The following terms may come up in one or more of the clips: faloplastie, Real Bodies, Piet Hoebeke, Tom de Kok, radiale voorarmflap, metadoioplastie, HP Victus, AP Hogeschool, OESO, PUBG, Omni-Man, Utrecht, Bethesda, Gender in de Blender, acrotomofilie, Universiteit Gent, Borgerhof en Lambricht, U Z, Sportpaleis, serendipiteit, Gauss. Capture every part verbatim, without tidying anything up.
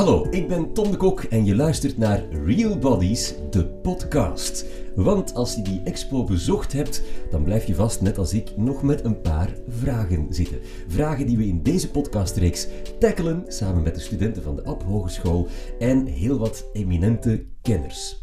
Hallo, ik ben Tom de Kok en je luistert naar Real Bodies, de podcast. Want als je die expo bezocht hebt, dan blijf je vast, net als ik, nog met een paar vragen zitten. Vragen die we in deze podcastreeks tackelen, samen met de studenten van de A P Hogeschool en heel wat eminente kenners.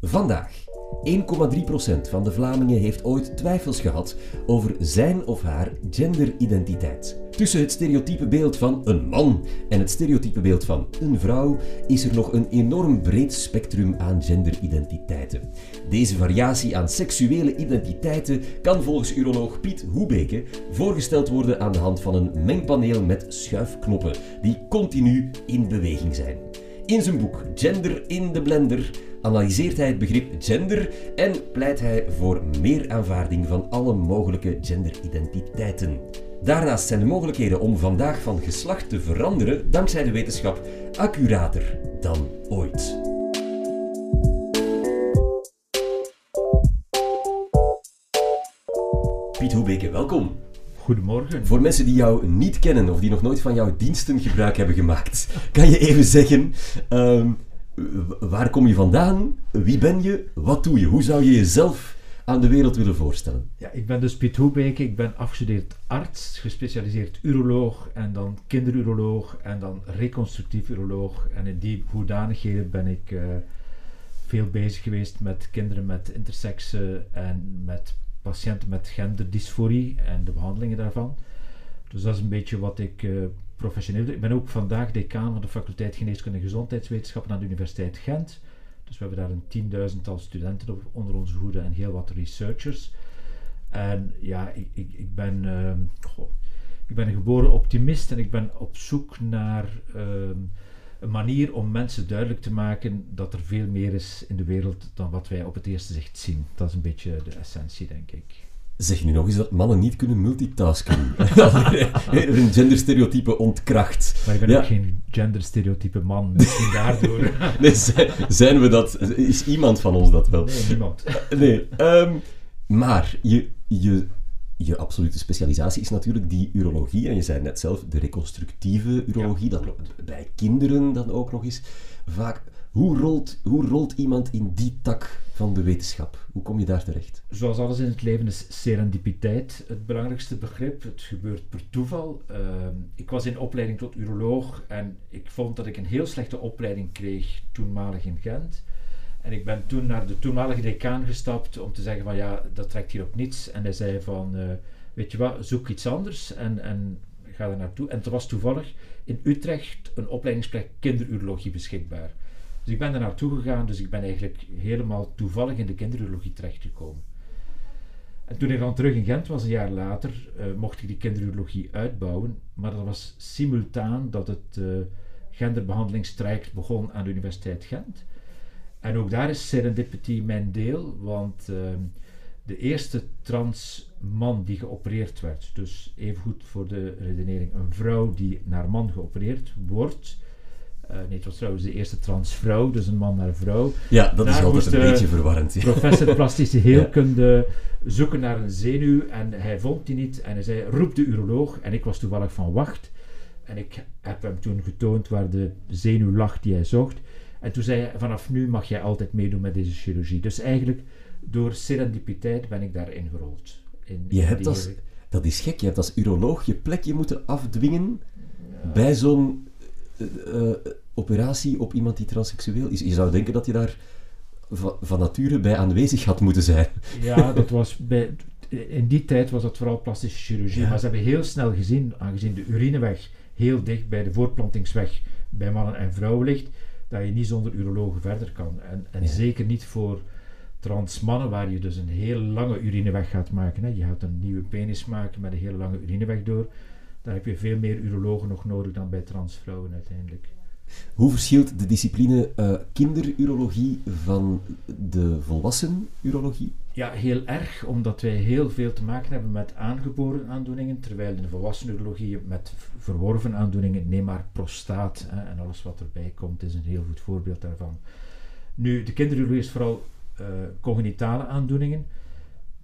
Vandaag, één komma drie procent van de Vlamingen heeft ooit twijfels gehad over zijn of haar genderidentiteit. Tussen het stereotype beeld van een man en het stereotype beeld van een vrouw is er nog een enorm breed spectrum aan genderidentiteiten. Deze variatie aan seksuele identiteiten kan volgens uroloog Piet Hoebeke voorgesteld worden aan de hand van een mengpaneel met schuifknoppen die continu in beweging zijn. In zijn boek Gender in de Blender analyseert hij het begrip gender en pleit hij voor meer aanvaarding van alle mogelijke genderidentiteiten. Daarnaast zijn de mogelijkheden om vandaag van geslacht te veranderen dankzij de wetenschap accurater dan ooit. Piet Hoebeke, welkom. Goedemorgen. Voor mensen die jou niet kennen of die nog nooit van jouw diensten gebruik hebben gemaakt, kan je even zeggen, um, waar kom je vandaan, wie ben je, wat doe je, hoe zou je jezelf aan de wereld willen voorstellen? Ja, ik ben dus Piet Hoebeke, ik ben afgestudeerd arts, gespecialiseerd uroloog en dan kinderuroloog en dan reconstructief uroloog en in die hoedanigheden ben ik uh, veel bezig geweest met kinderen met interseksen en met patiënten met genderdysforie en de behandelingen daarvan. Dus dat is een beetje wat ik uh, professioneel doe. Ik ben ook vandaag decaan van de faculteit Geneeskunde en Gezondheidswetenschappen aan de Universiteit Gent. Dus we hebben daar een tienduizendtal studenten op, onder onze hoede en heel wat researchers. En ja, ik, ik, ik, ben, uh, goh, ik ben een geboren optimist en ik ben op zoek naar uh, een manier om mensen duidelijk te maken dat er veel meer is in de wereld dan wat wij op het eerste zicht zien. Dat is een beetje de essentie, denk ik. Zeg nu nog eens dat mannen niet kunnen multitasken. Een genderstereotype ontkracht. Maar ik ben ja. ook geen genderstereotype man. Misschien daardoor. Nee, zijn we dat? Is iemand van ons dat wel? Nee, niemand. Nee. Um, maar je, je, je absolute specialisatie is natuurlijk die urologie. En je zei net zelf, de reconstructieve urologie. Ja. Dat bij kinderen dan ook nog eens. Vaak... Hoe rolt, hoe rolt iemand in die tak van de wetenschap? Hoe kom je daar terecht? Zoals alles in het leven is serendipiteit het belangrijkste begrip. Het gebeurt per toeval. Uh, ik was in opleiding tot uroloog en ik vond dat ik een heel slechte opleiding kreeg toenmalig in Gent. En ik ben toen naar de toenmalige decaan gestapt om te zeggen van ja, dat trekt hier op niets. En hij zei van uh, weet je wat, zoek iets anders en, en ga daar naartoe. En er was toevallig in Utrecht een opleidingsplek kinderurologie beschikbaar. Dus ik ben daar naartoe gegaan, dus ik ben eigenlijk helemaal toevallig in de kinderurologie terechtgekomen. En toen ik dan terug in Gent was, een jaar later, uh, mocht ik die kinderurologie uitbouwen, maar dat was simultaan dat het uh, genderbehandelingstraject begon aan de Universiteit Gent. En ook daar is serendipity mijn deel, want uh, de eerste trans man die geopereerd werd, dus evengoed voor de redenering, een vrouw die naar man geopereerd wordt, Uh, nee, het was trouwens de eerste transvrouw, dus een man naar een vrouw. Ja, dat daar is altijd een beetje verwarrend. Ja. Professor plastische heelkunde ja. zoeken naar een zenuw en hij vond die niet. En hij zei, roep de uroloog. En ik was toevallig van wacht. En ik heb hem toen getoond waar de zenuw lag die hij zocht. En toen zei hij, vanaf nu mag jij altijd meedoen met deze chirurgie. Dus eigenlijk door serendipiteit ben ik daar ingerold. In, je in hebt als, hele... Dat is gek, je hebt als uroloog je plekje moeten afdwingen ja. bij zo'n... Uh, operatie op iemand die transseksueel is. Je zou denken dat je daar va- van nature bij aanwezig had moeten zijn. Ja, dat was bij, in die tijd was dat vooral plastische chirurgie. Ja. Maar ze hebben heel snel gezien, aangezien de urineweg heel dicht bij de voortplantingsweg bij mannen en vrouwen ligt, dat je niet zonder urologen verder kan. En, en ja. zeker niet voor trans mannen, waar je dus een heel lange urineweg gaat maken. Hè. Je gaat een nieuwe penis maken met een hele lange urineweg door. Daar heb je veel meer urologen nog nodig dan bij transvrouwen uiteindelijk. Hoe verschilt de discipline uh, kinderurologie van de volwassen urologie? Ja, heel erg, omdat wij heel veel te maken hebben met aangeboren aandoeningen, terwijl in de volwassen urologie met verworven aandoeningen, neem maar prostaat hè, en alles wat erbij komt, is een heel goed voorbeeld daarvan. Nu, de kinderurologie is vooral uh, cognitale aandoeningen,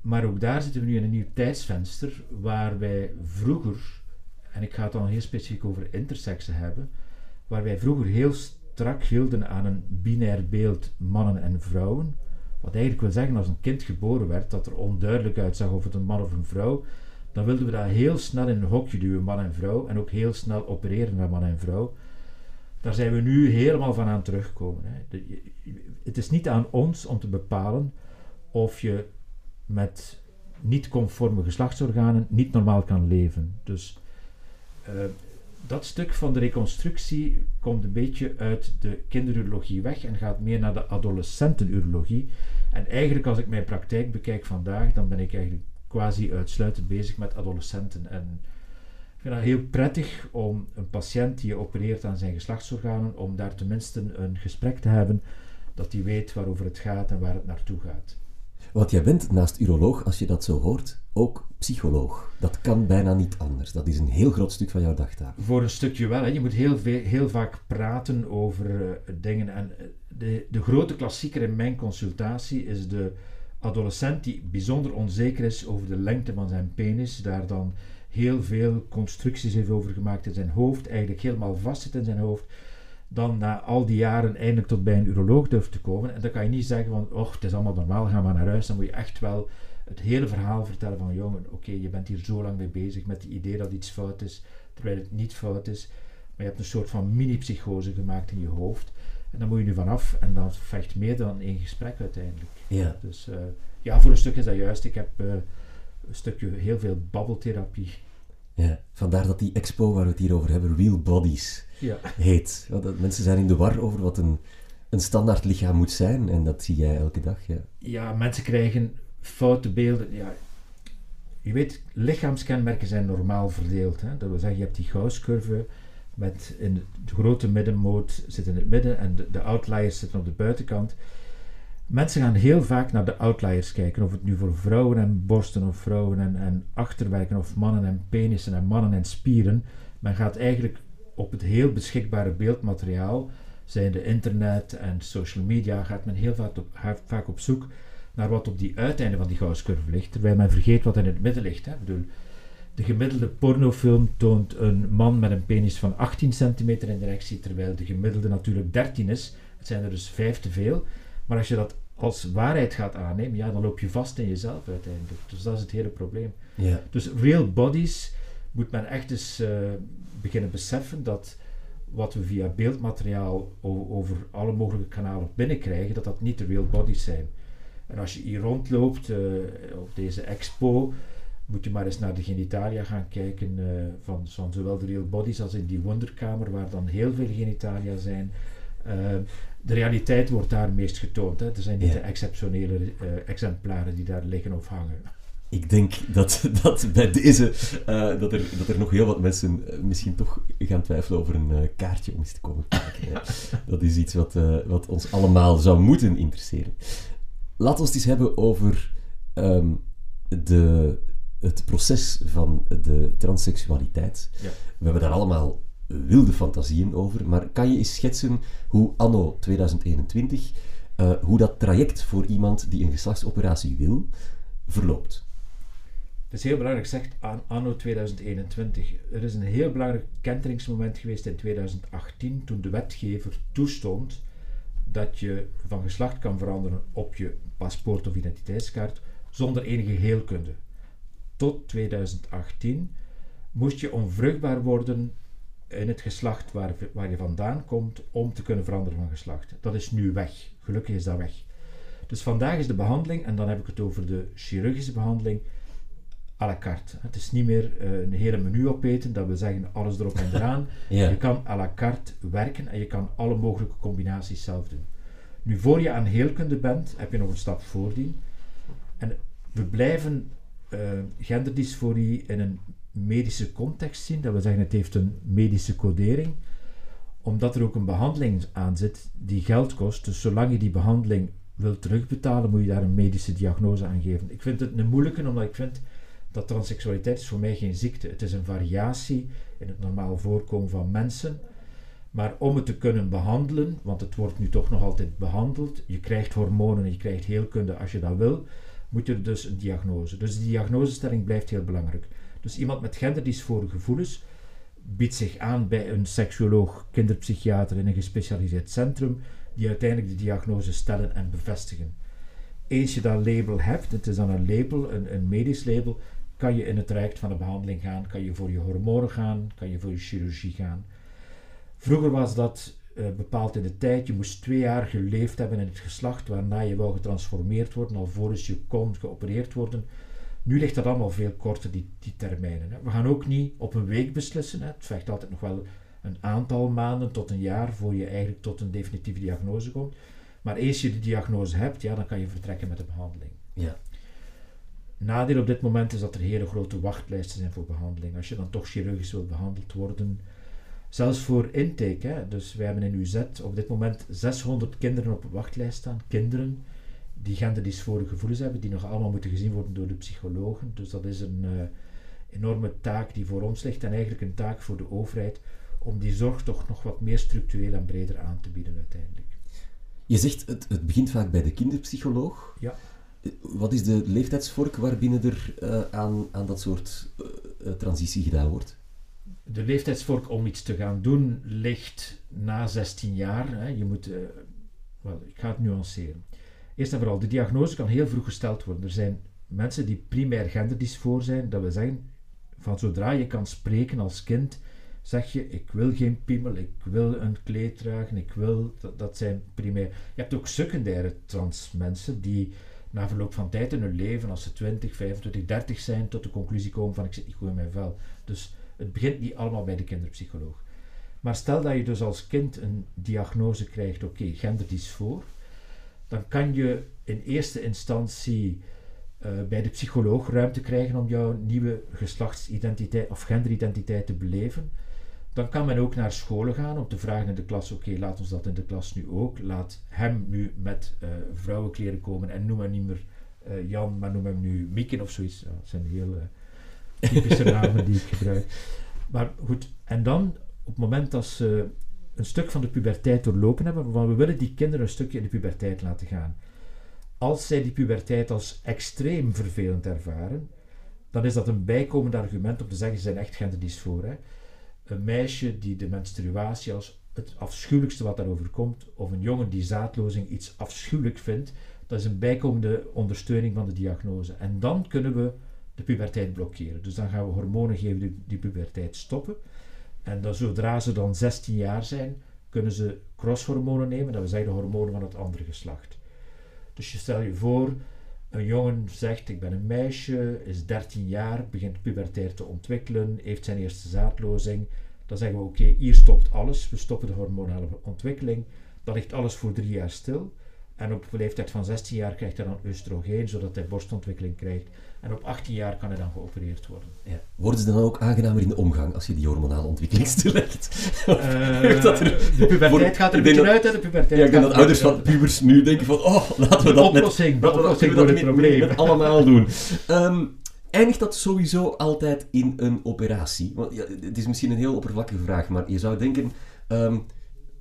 maar ook daar zitten we nu in een nieuw tijdsvenster, waar wij vroeger... En ik ga het dan heel specifiek over interseksen hebben. waar wij vroeger heel strak hielden aan een binair beeld mannen en vrouwen. Wat eigenlijk wil zeggen, als een kind geboren werd, dat er onduidelijk uitzag of het een man of een vrouw, dan wilden we dat heel snel in een hokje duwen, man en vrouw, en ook heel snel opereren naar man en vrouw. Daar zijn we nu helemaal van aan terugkomen. Hè. De, je, het is niet aan ons om te bepalen of je met niet conforme geslachtsorganen niet normaal kan leven. Dus uh, dat stuk van de reconstructie komt een beetje uit de kinderurologie weg en gaat meer naar de adolescentenurologie. En eigenlijk als ik mijn praktijk bekijk vandaag, dan ben ik eigenlijk quasi uitsluitend bezig met adolescenten. En ik vind het heel prettig om een patiënt die je opereert aan zijn geslachtsorganen, om daar tenminste een gesprek te hebben, dat hij weet waarover het gaat en waar het naartoe gaat. Want jij bent naast uroloog, als je dat zo hoort, ook psycholoog. Dat kan bijna niet anders. Dat is een heel groot stuk van jouw dagtaak. Voor een stukje wel. Hè. Je moet heel, veel, heel vaak praten over uh, dingen. En de, de grote klassieker in mijn consultatie is de adolescent die bijzonder onzeker is over de lengte van zijn penis. Daar dan heel veel constructies heeft over gemaakt in zijn hoofd. Eigenlijk helemaal vast zit in zijn hoofd. Dan na al die jaren eindelijk tot bij een uroloog durft te komen. En dan kan je niet zeggen van, och, het is allemaal normaal, ga maar naar huis. Dan moet je echt wel het hele verhaal vertellen van, jongen, oké, okay, je bent hier zo lang mee bezig met het idee dat iets fout is, terwijl het niet fout is. Maar je hebt een soort van mini-psychose gemaakt in je hoofd. En dan moet je nu vanaf en dan vecht meer dan één gesprek uiteindelijk. Ja. Dus uh, ja, voor een stuk is dat juist. Ik heb uh, een stukje heel veel babbeltherapie. Ja, vandaar dat die expo waar we het hier over hebben, Real Bodies, ja, heet. Want mensen zijn in de war over wat een, een standaard lichaam moet zijn. En dat zie jij elke dag. Ja, ja, mensen krijgen foute beelden. Ja. Je weet, lichaamskenmerken zijn normaal verdeeld. Hè? Dat wil zeggen, je hebt die Gauss-curve met in de grote middenmoot zit in het midden en de, de outliers zitten op de buitenkant. Mensen gaan heel vaak naar de outliers kijken, of het nu voor vrouwen en borsten of vrouwen en, en achterwerken of mannen en penissen en mannen en spieren. Men gaat eigenlijk op het heel beschikbare beeldmateriaal, zijnde internet en social media, gaat men heel vaak op, vaak op zoek naar wat op die uiteinde van die Gauss-curve ligt, terwijl men vergeet wat in het midden ligt. Hè. Ik bedoel, de gemiddelde pornofilm toont een man met een penis van achttien centimeter in de erectie, terwijl de gemiddelde natuurlijk dertien is. Het zijn er dus vijf te veel. Maar als je dat als waarheid gaat aannemen, ja, dan loop je vast in jezelf uiteindelijk. Dus dat is het hele probleem. Ja. Dus Real Bodies moet men echt eens uh, beginnen beseffen dat wat we via beeldmateriaal o- over alle mogelijke kanalen binnenkrijgen, dat dat niet de Real Bodies zijn. En als je hier rondloopt, uh, op deze expo, moet je maar eens naar de genitalia gaan kijken uh, van, van zowel de Real Bodies als in die wonderkamer, waar dan heel veel genitalia zijn. Uh, De realiteit wordt daar meest getoond. Hè. Er zijn niet ja. de exceptionele uh, exemplaren die daar liggen of hangen. Ik denk dat, dat bij deze uh, dat, er, dat er nog heel wat mensen uh, misschien toch gaan twijfelen over een uh, kaartje om eens te komen kijken. Ja. Dat is iets wat, uh, wat ons allemaal zou moeten interesseren. Laten we het eens hebben over um, de, het proces van de transseksualiteit. Ja. We hebben daar allemaal wilde fantasieën over, maar kan je eens schetsen hoe anno tweeduizend eenentwintig, uh, hoe dat traject voor iemand die een geslachtsoperatie wil, verloopt? Het is heel belangrijk, zegt aan anno tweeduizend eenentwintig. Er is een heel belangrijk kenteringsmoment geweest in tweeduizend achttien, toen de wetgever toestond dat je van geslacht kan veranderen op je paspoort of identiteitskaart, zonder enige heelkunde. Tot tweeduizend achttien moest je onvruchtbaar worden in het geslacht waar, waar je vandaan komt, om te kunnen veranderen van geslacht. Dat is nu weg. Gelukkig is dat weg. Dus vandaag is de behandeling, en dan heb ik het over de chirurgische behandeling, à la carte. Het is niet meer uh, een hele menu opeten, dat wil zeggen alles erop en eraan. Ja. Je kan à la carte werken en je kan alle mogelijke combinaties zelf doen. Nu, voor je aan heelkunde bent, heb je nog een stap voordien. En we blijven uh, genderdysforie in een medische context zien, dat we zeggen het heeft een medische codering, omdat er ook een behandeling aan zit die geld kost, dus zolang je die behandeling wil terugbetalen, moet je daar een medische diagnose aan geven. Ik vind het een moeilijke, omdat ik vind dat transseksualiteit is voor mij geen ziekte, het is een variatie in het normaal voorkomen van mensen, maar om het te kunnen behandelen, want het wordt nu toch nog altijd behandeld, je krijgt hormonen, je krijgt heelkunde als je dat wil, moet je dus een diagnose. Dus die diagnosestelling blijft heel belangrijk. Dus iemand met genderdysfore gevoelens biedt zich aan bij een seksuoloog, kinderpsychiater in een gespecialiseerd centrum, die uiteindelijk de diagnose stellen en bevestigen. Eens je dat label hebt, het is dan een label, een, een medisch label, kan je in het traject van de behandeling gaan, kan je voor je hormonen gaan, kan je voor je chirurgie gaan. Vroeger was dat uh, bepaald in de tijd, je moest twee jaar geleefd hebben in het geslacht waarna je wou getransformeerd worden, alvorens je kon geopereerd worden. Nu ligt dat allemaal veel korter, die, die termijnen. Hè. We gaan ook niet op een week beslissen, hè. Het vecht altijd nog wel een aantal maanden tot een jaar voor je eigenlijk tot een definitieve diagnose komt. Maar eens je de diagnose hebt, ja, dan kan je vertrekken met de behandeling. Ja. Nadeel op dit moment is dat er hele grote wachtlijsten zijn voor behandeling. Als je dan toch chirurgisch wil behandeld worden, zelfs voor intake, hè, dus wij hebben in U Z op dit moment zeshonderd kinderen op een wachtlijst staan, kinderen die genderdysfore gevoelens hebben, die nog allemaal moeten gezien worden door de psychologen. Dus dat is een uh, enorme taak die voor ons ligt en eigenlijk een taak voor de overheid om die zorg toch nog wat meer structureel en breder aan te bieden uiteindelijk. Je zegt, het, het begint vaak bij de kinderpsycholoog. Ja. Wat is de leeftijdsvork waarbinnen er uh, aan, aan dat soort uh, transitie gedaan wordt? De leeftijdsvork om iets te gaan doen ligt na zestien jaar. Hè. Je moet, uh, well, ik ga het nuanceren. Eerst en vooral, de diagnose kan heel vroeg gesteld worden. Er zijn mensen die primair genderdysfoor zijn, dat we zeggen, van zodra je kan spreken als kind, zeg je, ik wil geen piemel, ik wil een kleed dragen, ik wil... Dat, dat zijn primair... Je hebt ook secundaire trans mensen die na verloop van tijd in hun leven, als ze twintig, vijfentwintig, dertig zijn, tot de conclusie komen van ik zit niet goed in mijn vel. Dus het begint niet allemaal bij de kinderpsycholoog. Maar stel dat je dus als kind een diagnose krijgt, oké, okay, genderdysfoor, dan kan je in eerste instantie uh, bij de psycholoog ruimte krijgen om jouw nieuwe geslachtsidentiteit of genderidentiteit te beleven. Dan kan men ook naar scholen gaan om te vragen in de klas, oké, okay, laat ons dat in de klas nu ook. Laat hem nu met uh, vrouwenkleren komen en noem hem niet meer uh, Jan, maar noem hem nu Mieke of zoiets. Ja, dat zijn heel uh, typische namen die ik gebruik. Maar goed, en dan op het moment dat ze een stuk van de puberteit doorlopen hebben, want we willen die kinderen een stukje in de puberteit laten gaan. Als zij die puberteit als extreem vervelend ervaren, dan is dat een bijkomend argument om te zeggen, ze zijn echt genderdysfoor, hè. Een meisje die de menstruatie als het afschuwelijkste wat daarover komt, of een jongen die zaadlozing iets afschuwelijk vindt, dat is een bijkomende ondersteuning van de diagnose. En dan kunnen we de puberteit blokkeren. Dus dan gaan we hormonen geven die, die puberteit stoppen. En dan, zodra ze dan zestien jaar zijn, kunnen ze crosshormonen nemen, dat we zeggen de hormonen van het andere geslacht. Dus je stel je voor, een jongen zegt, ik ben een meisje, is dertien jaar, begint pubertair te ontwikkelen, heeft zijn eerste zaadlozing. Dan zeggen we, oké, okay, hier stopt alles, we stoppen de hormonale ontwikkeling. Dan ligt alles voor drie jaar stil. En op de leeftijd van zestien jaar krijgt hij dan oestrogeen, zodat hij borstontwikkeling krijgt. En op achttien jaar kan hij dan geopereerd worden. Ja. Worden ze dan ook aangenamer in de omgang als je die hormonale ontwikkeling stilegt? Uh, de puberteit voor, gaat er een beetje uit, hè? De puberteit ja, ik denk dat ouders van pubers nu denken van, oh, laten we dat oplossing, met... Oplossing voor het probleem. Met allemaal doen. Um, eindigt dat sowieso altijd in een operatie? Want, ja, het is misschien een heel oppervlakkige vraag, maar je zou denken, um,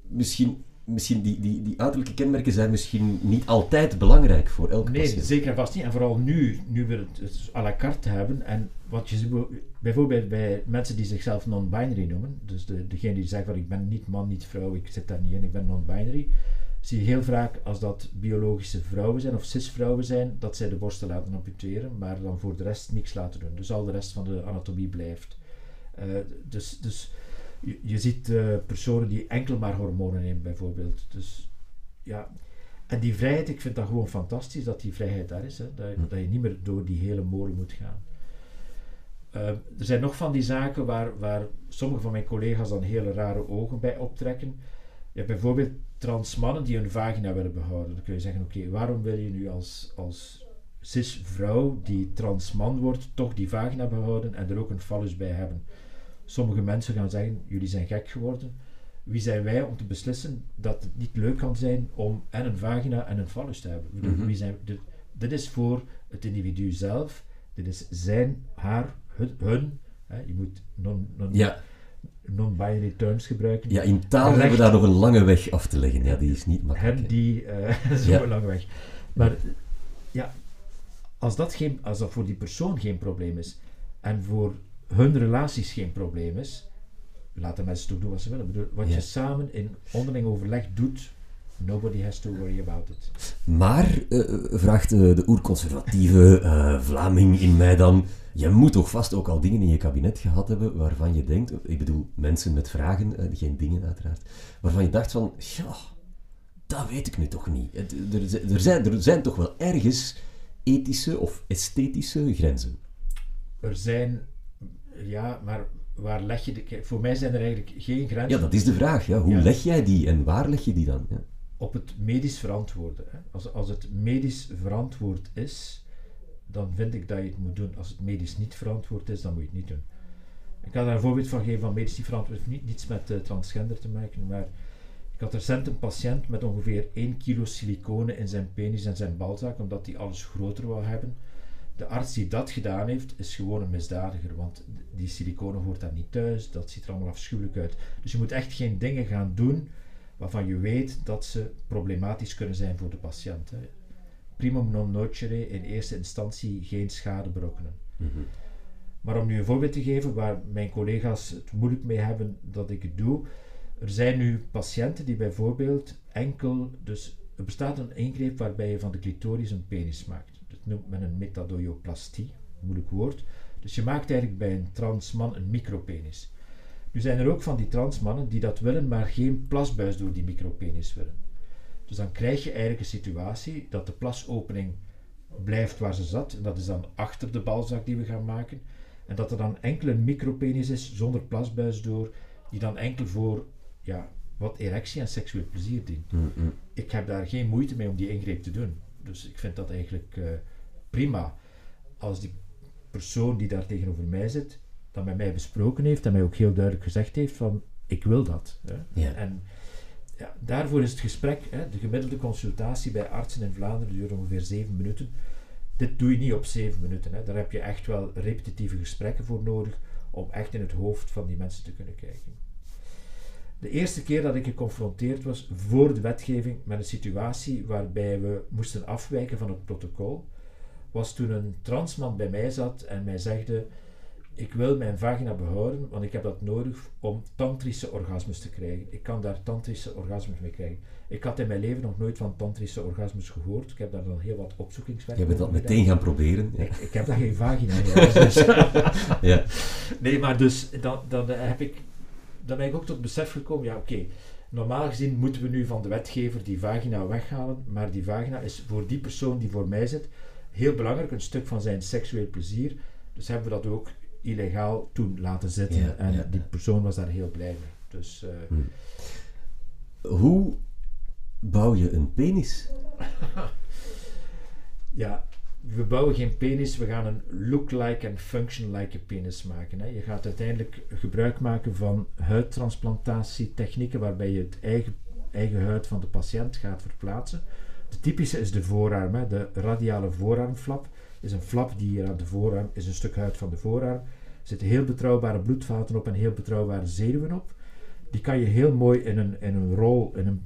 misschien... Misschien die, die, die uiterlijke kenmerken zijn misschien niet altijd belangrijk voor elke nee, patiënt. Nee, zeker en vast niet. En vooral nu, nu we het, het à la carte hebben. En wat je bijvoorbeeld bij mensen die zichzelf non-binary noemen, dus de, degene die zegt van ik ben niet man, niet vrouw, ik zit daar niet in, ik ben non-binary, zie je heel vaak als dat biologische vrouwen zijn of cisvrouwen zijn, dat zij de borsten laten amputeren, maar dan voor de rest niks laten doen. Dus al de rest van de anatomie blijft. Uh, dus... dus Je, je ziet uh, personen die enkel maar hormonen nemen, bijvoorbeeld. Dus, ja. En die vrijheid, ik vind dat gewoon fantastisch, dat die vrijheid daar is. Hè. Dat, dat je niet meer door die hele molen moet gaan. Uh, er zijn nog van die zaken waar, waar sommige van mijn collega's dan hele rare ogen bij optrekken. Je hebt bijvoorbeeld trans mannen die hun vagina willen behouden. Dan kun je zeggen, oké, okay, waarom wil je nu als, als cis-vrouw die trans man wordt, toch die vagina behouden en er ook een fallus bij hebben? Sommige mensen gaan zeggen, jullie zijn gek geworden. Wie zijn wij om te beslissen dat het niet leuk kan zijn om en een vagina en een fallus te hebben? Mm-hmm. Wie zijn, dit, dit is voor het individu zelf. Dit is zijn, haar, hun. hun hè, je moet non, non, ja. non-binary terms gebruiken. Ja, in taal recht, hebben we daar nog een lange weg af te leggen. Ja, die is niet makkelijk. Hem die, uh, zo'n ja. lange weg. Maar ja, als dat, geen, als dat voor die persoon geen probleem is en voor hun relaties geen probleem is, laat de mensen toch doen wat ze willen. Bedoel, wat ja. je samen in onderling overleg doet, nobody has to worry about it. Maar, uh, vraagt uh, de oerconservatieve uh, Vlaming in mij dan, je moet toch vast ook al dingen in je kabinet gehad hebben waarvan je denkt, ik bedoel mensen met vragen, uh, geen dingen uiteraard, waarvan je dacht van, ja, dat weet ik nu toch niet. Er, er, zijn, er zijn toch wel ergens ethische of esthetische grenzen. Er zijn, ja, maar... Waar leg je de, voor mij zijn er eigenlijk geen grenzen. Ja, dat is de vraag. Ja. Hoe ja. leg jij die en waar leg je die dan? Ja. Op het medisch verantwoorde. Hè. Als, als het medisch verantwoord is, dan vind ik dat je het moet doen. Als het medisch niet verantwoord is, dan moet je het niet doen. Ik kan daar een voorbeeld van geven van medisch die verantwoord heeft niet, niets met uh, transgender te maken, maar ik had recent een patiënt met ongeveer één kilo siliconen in zijn penis en zijn balzak, omdat hij alles groter wil hebben. De arts die dat gedaan heeft, is gewoon een misdadiger, want die siliconen hoort daar niet thuis, dat ziet er allemaal afschuwelijk uit. Dus je moet echt geen dingen gaan doen waarvan je weet dat ze problematisch kunnen zijn voor de patiënt. Hè. Primum non nocere, in eerste instantie geen schade berokkenen. Mm-hmm. Maar om nu een voorbeeld te geven waar mijn collega's het moeilijk mee hebben dat ik het doe, er zijn nu patiënten die bijvoorbeeld enkel, dus er bestaat een ingreep waarbij je van de clitoris een penis maakt. Noemt men een metadoioplastie, moeilijk woord. Dus je maakt eigenlijk bij een transman een micropenis. Nu zijn er ook van die transmannen die dat willen, maar geen plasbuis door die micropenis willen. Dus dan krijg je eigenlijk een situatie dat de plasopening blijft waar ze zat, en dat is dan achter de balzak die we gaan maken, en dat er dan enkel een micropenis is, zonder plasbuis door, die dan enkel voor, ja, wat erectie en seksueel plezier dient. Mm-hmm. Ik heb daar geen moeite mee om die ingreep te doen. Dus ik vind dat eigenlijk uh, prima. Als die persoon die daar tegenover mij zit, dat met mij besproken heeft en mij ook heel duidelijk gezegd heeft van, ik wil dat. Hè. Ja. En ja, daarvoor is het gesprek, hè, de gemiddelde consultatie bij artsen in Vlaanderen duurt ongeveer zeven minuten. Dit doe je niet op zeven minuten. Hè. Daar heb je echt wel repetitieve gesprekken voor nodig om echt in het hoofd van die mensen te kunnen kijken. De eerste keer dat ik geconfronteerd was voor de wetgeving met een situatie waarbij we moesten afwijken van het protocol, was toen een transman bij mij zat en mij zegde, ik wil mijn vagina behouden, want ik heb dat nodig om tantrische orgasmes te krijgen. Ik kan daar tantrische orgasmes mee krijgen. Ik had in mijn leven nog nooit van tantrische orgasmes gehoord. Ik heb daar dan heel wat opzoekingswerk Je bent dat meteen gedaan. gaan proberen. Ja. Ik, ik heb daar geen vagina. Ja. Nee, maar dus dan, dan heb ik... Dan ben ik ook tot besef gekomen, ja oké, okay, normaal gezien moeten we nu van de wetgever die vagina weghalen, maar die vagina is voor die persoon die voor mij zit heel belangrijk, een stuk van zijn seksueel plezier. Dus hebben we dat ook illegaal toen laten zitten ja, en ja, die ja. persoon was daar heel blij mee. Dus, uh, hmm. Hoe bouw je een penis? Ja... We bouwen geen penis, we gaan een look-like en function-like penis maken. Hè. Je gaat uiteindelijk gebruik maken van huidtransplantatietechnieken waarbij je het eigen, eigen huid van de patiënt gaat verplaatsen. De typische is de voorarm, hè. De radiale voorarmflap is een flap die hier aan de voorarm is, een stuk huid van de voorarm. Er zitten heel betrouwbare bloedvaten op en heel betrouwbare zenuwen op. Die kan je heel mooi in een, in een rol, in een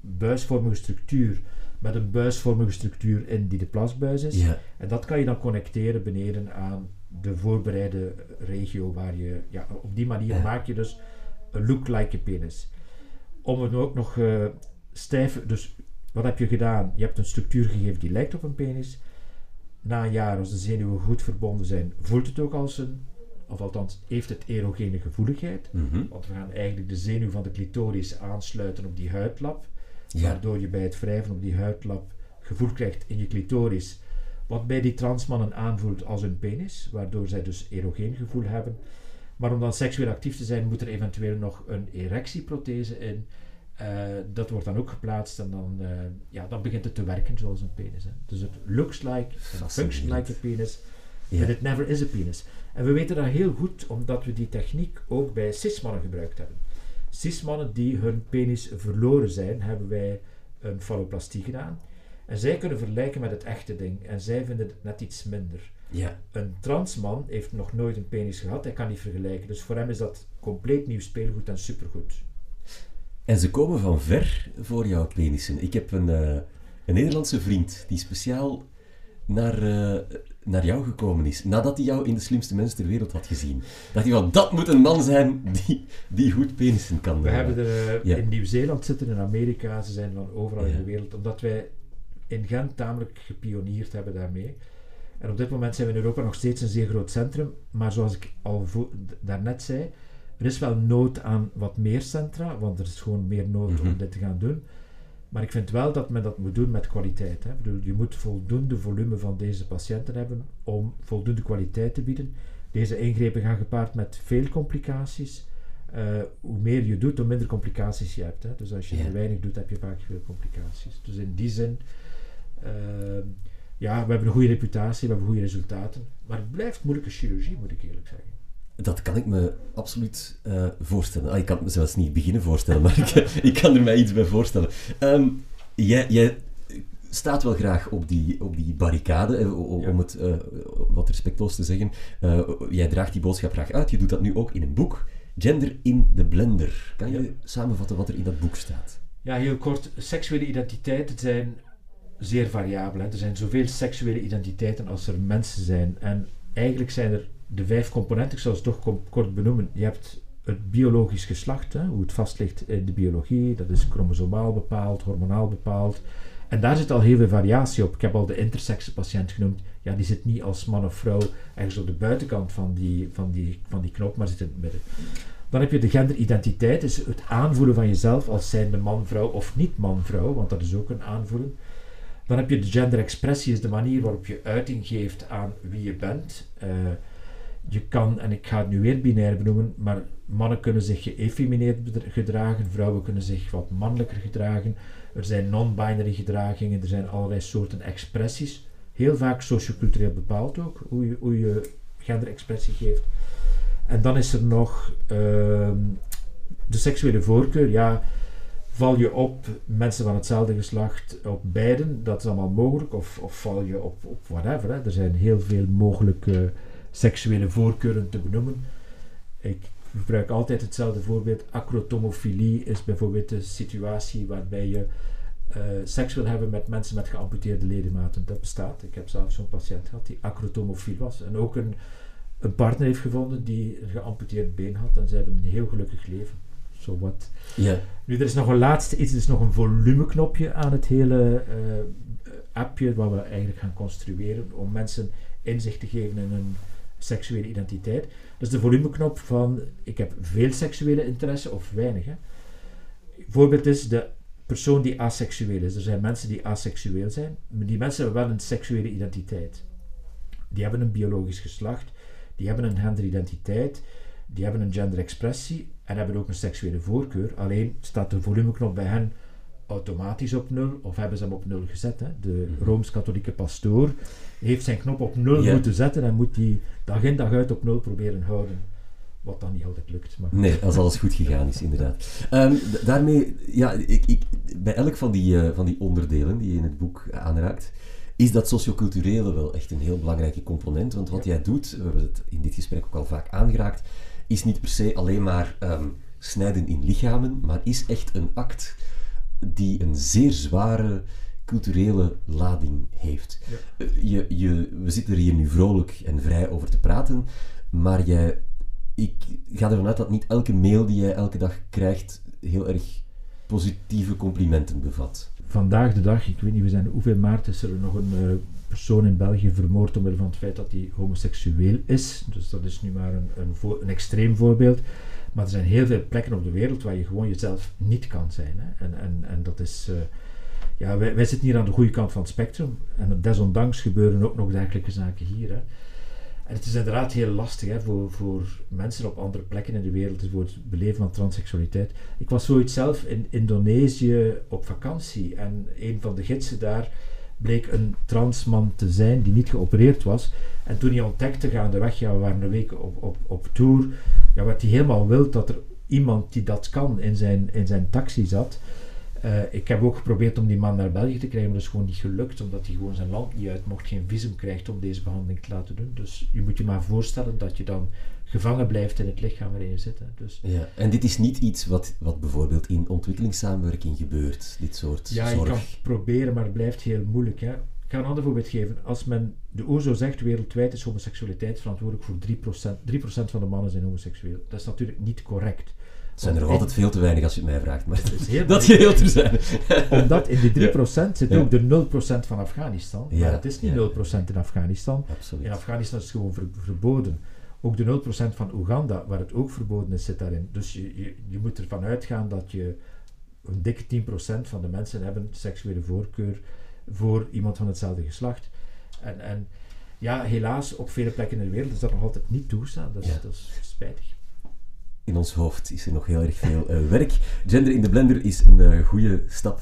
buisvormige structuur met een buisvormige structuur in die de plasbuis is. Ja. En dat kan je dan connecteren beneden aan de voorbereide regio waar je... Ja, op die manier ja. maak je dus een look-like penis. Om het ook nog uh, stijf... Dus wat heb je gedaan? Je hebt een structuur gegeven die lijkt op een penis. Na een jaar, als de zenuwen goed verbonden zijn, voelt het ook als een... Of althans, heeft het erogene gevoeligheid. Mm-hmm. Want we gaan eigenlijk de zenuw van de clitoris aansluiten op die huidlap. Ja. Waardoor je bij het wrijven op die huidlap gevoel krijgt in je clitoris, wat bij die transmannen aanvoelt als hun penis, waardoor zij dus erogeen gevoel hebben. Maar om dan seksueel actief te zijn, moet er eventueel nog een erectieprothese in. Uh, dat wordt dan ook geplaatst en dan, uh, ja, dan begint het te werken zoals een penis. Hè. Dus het looks like, en function like a penis, ja. but it never is a penis. En we weten dat heel goed, omdat we die techniek ook bij cis-mannen gebruikt hebben. Cis-mannen die hun penis verloren zijn, hebben wij een faloplastie gedaan. En zij kunnen vergelijken met het echte ding. En zij vinden het net iets minder. Ja. Een transman heeft nog nooit een penis gehad. Hij kan niet vergelijken. Dus voor hem is dat compleet nieuw speelgoed en supergoed. En ze komen van ver voor jouw penissen. Ik heb een, uh, een Nederlandse vriend die speciaal naar... Uh, naar jou gekomen is, nadat hij jou in De Slimste Mens ter Wereld had gezien. Dat hij van, dat moet een man zijn die, die goed penissen kan. We uh, hebben er ja. in Nieuw-Zeeland zitten, in Amerika, ze zijn van overal ja. in de wereld, omdat wij in Gent tamelijk gepionierd hebben daarmee. En op dit moment zijn we in Europa nog steeds een zeer groot centrum, maar zoals ik al daarnet zei, er is wel nood aan wat meer centra, want er is gewoon meer nood mm-hmm. om dit te gaan doen. Maar ik vind wel dat men dat moet doen met kwaliteit. Hè. Ik bedoel, je moet voldoende volume van deze patiënten hebben om voldoende kwaliteit te bieden. Deze ingrepen gaan gepaard met veel complicaties. Uh, hoe meer je doet, hoe minder complicaties je hebt. Hè. Dus als je ja. er weinig doet, heb je vaak veel complicaties. Dus in die zin, uh, ja, we hebben een goede reputatie, we hebben goede resultaten. Maar het blijft moeilijke chirurgie, moet ik eerlijk zeggen. Dat kan ik me absoluut uh, voorstellen. Ah, ik kan het me zelfs niet beginnen voorstellen, maar ik, ik kan er mij iets bij voorstellen. Um, jij, jij staat wel graag op die, op die barricade, eh, om, ja. om het uh, wat respectloos te zeggen. Uh, jij draagt die boodschap graag uit. Je doet dat nu ook in een boek, Gender in de Blender. Kan je ja. samenvatten wat er in dat boek staat? Ja, heel kort. Seksuele identiteiten zijn zeer variabel. Hè. Er zijn zoveel seksuele identiteiten als er mensen zijn. En eigenlijk zijn er de vijf componenten, ik zal ze toch kort benoemen. Je hebt het biologisch geslacht, hè, hoe het vast ligt in de biologie, dat is chromosomaal bepaald, hormonaal bepaald. En daar zit al heel veel variatie op. Ik heb al de intersexe patiënt genoemd. Ja, die zit niet als man of vrouw ergens op de buitenkant van die, van die, van die knop, maar zit in het midden. Dan heb je de genderidentiteit, dus het aanvoelen van jezelf als zijnde man, vrouw of niet man, vrouw, want dat is ook een aanvoelen. Dan heb je de genderexpressie, is de manier waarop je uiting geeft aan wie je bent. Uh, Je kan, en ik ga het nu weer binair benoemen, maar mannen kunnen zich geëffemineerd gedragen, vrouwen kunnen zich wat mannelijker gedragen. Er zijn non-binary gedragingen, er zijn allerlei soorten expressies. Heel vaak sociocultureel bepaald ook, hoe je, hoe je genderexpressie geeft. En dan is er nog uh, de seksuele voorkeur. Ja, val je op mensen van hetzelfde geslacht, op beiden, dat is allemaal mogelijk. Of, of val je op, op whatever, hè. Er zijn heel veel mogelijke seksuele voorkeuren te benoemen. Ik gebruik altijd hetzelfde voorbeeld. Acrotomofilie is bijvoorbeeld de situatie waarbij je uh, seks wil hebben met mensen met geamputeerde ledematen. Dat bestaat. Ik heb zelf zo'n patiënt gehad die acrotomofiel was en ook een, een partner heeft gevonden die een geamputeerd been had en ze hebben een heel gelukkig leven. So what? Yeah. Nu, er is nog een laatste iets, er is nog een volumeknopje aan het hele uh, appje wat we eigenlijk gaan construeren om mensen inzicht te geven in hun seksuele identiteit. Dat is de volumeknop van ik heb veel seksuele interesse of weinig. Hè. Een voorbeeld is de persoon die aseksueel is. Er zijn mensen die aseksueel zijn, maar die mensen hebben wel een seksuele identiteit. Die hebben een biologisch geslacht, die hebben een genderidentiteit, die hebben een genderexpressie en hebben ook een seksuele voorkeur. Alleen staat de volumeknop bij hen automatisch op nul, of hebben ze hem op nul gezet. Hè? De Rooms-Katholieke pastoor heeft zijn knop op nul yeah. moeten zetten en moet die dag in dag uit op nul proberen houden. Wat dan niet altijd lukt. Maar nee, als alles goed gegaan is, inderdaad. Um, d- daarmee, ja, ik, ik, bij elk van die, uh, van die onderdelen die je in het boek aanraakt, is dat socioculturele wel echt een heel belangrijke component. Want wat ja. jij doet, we hebben het in dit gesprek ook al vaak aangeraakt, is niet per se alleen maar um, snijden in lichamen, maar is echt een act die een zeer zware culturele lading heeft. Ja. Je, je, we zitten er hier nu vrolijk en vrij over te praten, maar jij, ik ga ervan uit dat niet elke mail die jij elke dag krijgt heel erg positieve complimenten bevat. Vandaag de dag, ik weet niet, we zijn hoeveel maart, is er nog een uh, persoon in België vermoord omwille van het feit dat hij homoseksueel is. Dus dat is nu maar een, een, voor, een extreem voorbeeld. Maar er zijn heel veel plekken op de wereld waar je gewoon jezelf niet kan zijn. Hè. En, en, en dat is... Uh, ja, wij, wij zitten hier aan de goede kant van het spectrum. En desondanks gebeuren ook nog dergelijke zaken hier. Hè. En het is inderdaad heel lastig hè, voor, voor mensen op andere plekken in de wereld, voor het beleven van transseksualiteit. Ik was zoiets zelf in Indonesië op vakantie. En een van de gidsen daar bleek een transman te zijn die niet geopereerd was. En toen hij ontdekte gaandeweg, ja, we waren een week op, op, op tour, ja, werd hij helemaal wild dat er iemand die dat kan in zijn, in zijn taxi zat. Uh, ik heb ook geprobeerd om die man naar België te krijgen, maar dat is gewoon niet gelukt, omdat hij gewoon zijn land niet uit mocht, geen visum krijgt om deze behandeling te laten doen. Dus je moet je maar voorstellen dat je dan gevangen blijft in het lichaam waarin je zit. Hè. Dus ja, en dit is niet iets wat, wat bijvoorbeeld in ontwikkelingssamenwerking gebeurt, dit soort ja, zorg. Ja, je kan proberen, maar het blijft heel moeilijk. Hè. Ik ga een ander voorbeeld geven. Als men de OESO zegt, wereldwijd is homoseksualiteit verantwoordelijk voor drie procent. drie procent van de mannen zijn homoseksueel. Dat is natuurlijk niet correct. Het zijn er nog altijd veel te weinig als je het mij vraagt, maar dat, heel dat geheel te zijn. Omdat in die drie procent ja. zit ook de nul procent van Afghanistan. Ja. Maar het is niet ja. nul procent in Afghanistan. Absoluut. In Afghanistan is het gewoon ver verboden. Ook de nul procent van Oeganda, waar het ook verboden is, zit daarin. Dus je, je, je moet ervan uitgaan dat je een dikke tien procent van de mensen hebben seksuele voorkeur voor iemand van hetzelfde geslacht. En, en ja, helaas, op vele plekken in de wereld is dat nog altijd niet toegestaan. Dat is, ja. dat is spijtig. In ons hoofd is er nog heel erg veel uh, werk. Gender in de Blender is een uh, goede stap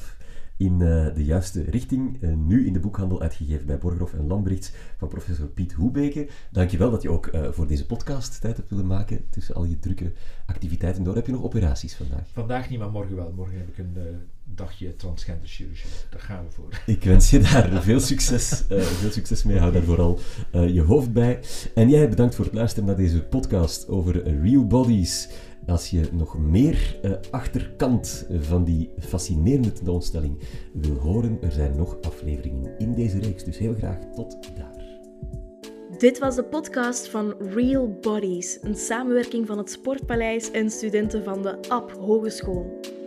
in uh, de juiste richting. Uh, nu in de boekhandel uitgegeven bij Borgerhof en Lambricht van professor Piet Hoebeke. Dankjewel dat je ook uh, voor deze podcast tijd hebt willen maken. Tussen al je drukke activiteiten door. Heb je nog operaties vandaag? Vandaag niet, maar morgen wel. Morgen heb ik een uh, dagje transgender chirurgie. Daar gaan we voor. Ik wens je daar veel succes, uh, veel succes mee. Hou daar vooral uh, je hoofd bij. En jij bedankt voor het luisteren naar deze podcast over Real Bodies. Als je nog meer uh, achterkant van die fascinerende tentoonstelling wil horen, er zijn nog afleveringen in deze reeks, dus heel graag tot daar. Dit was de podcast van Real Bodies, een samenwerking van het Sportpaleis en studenten van de A P Hogeschool.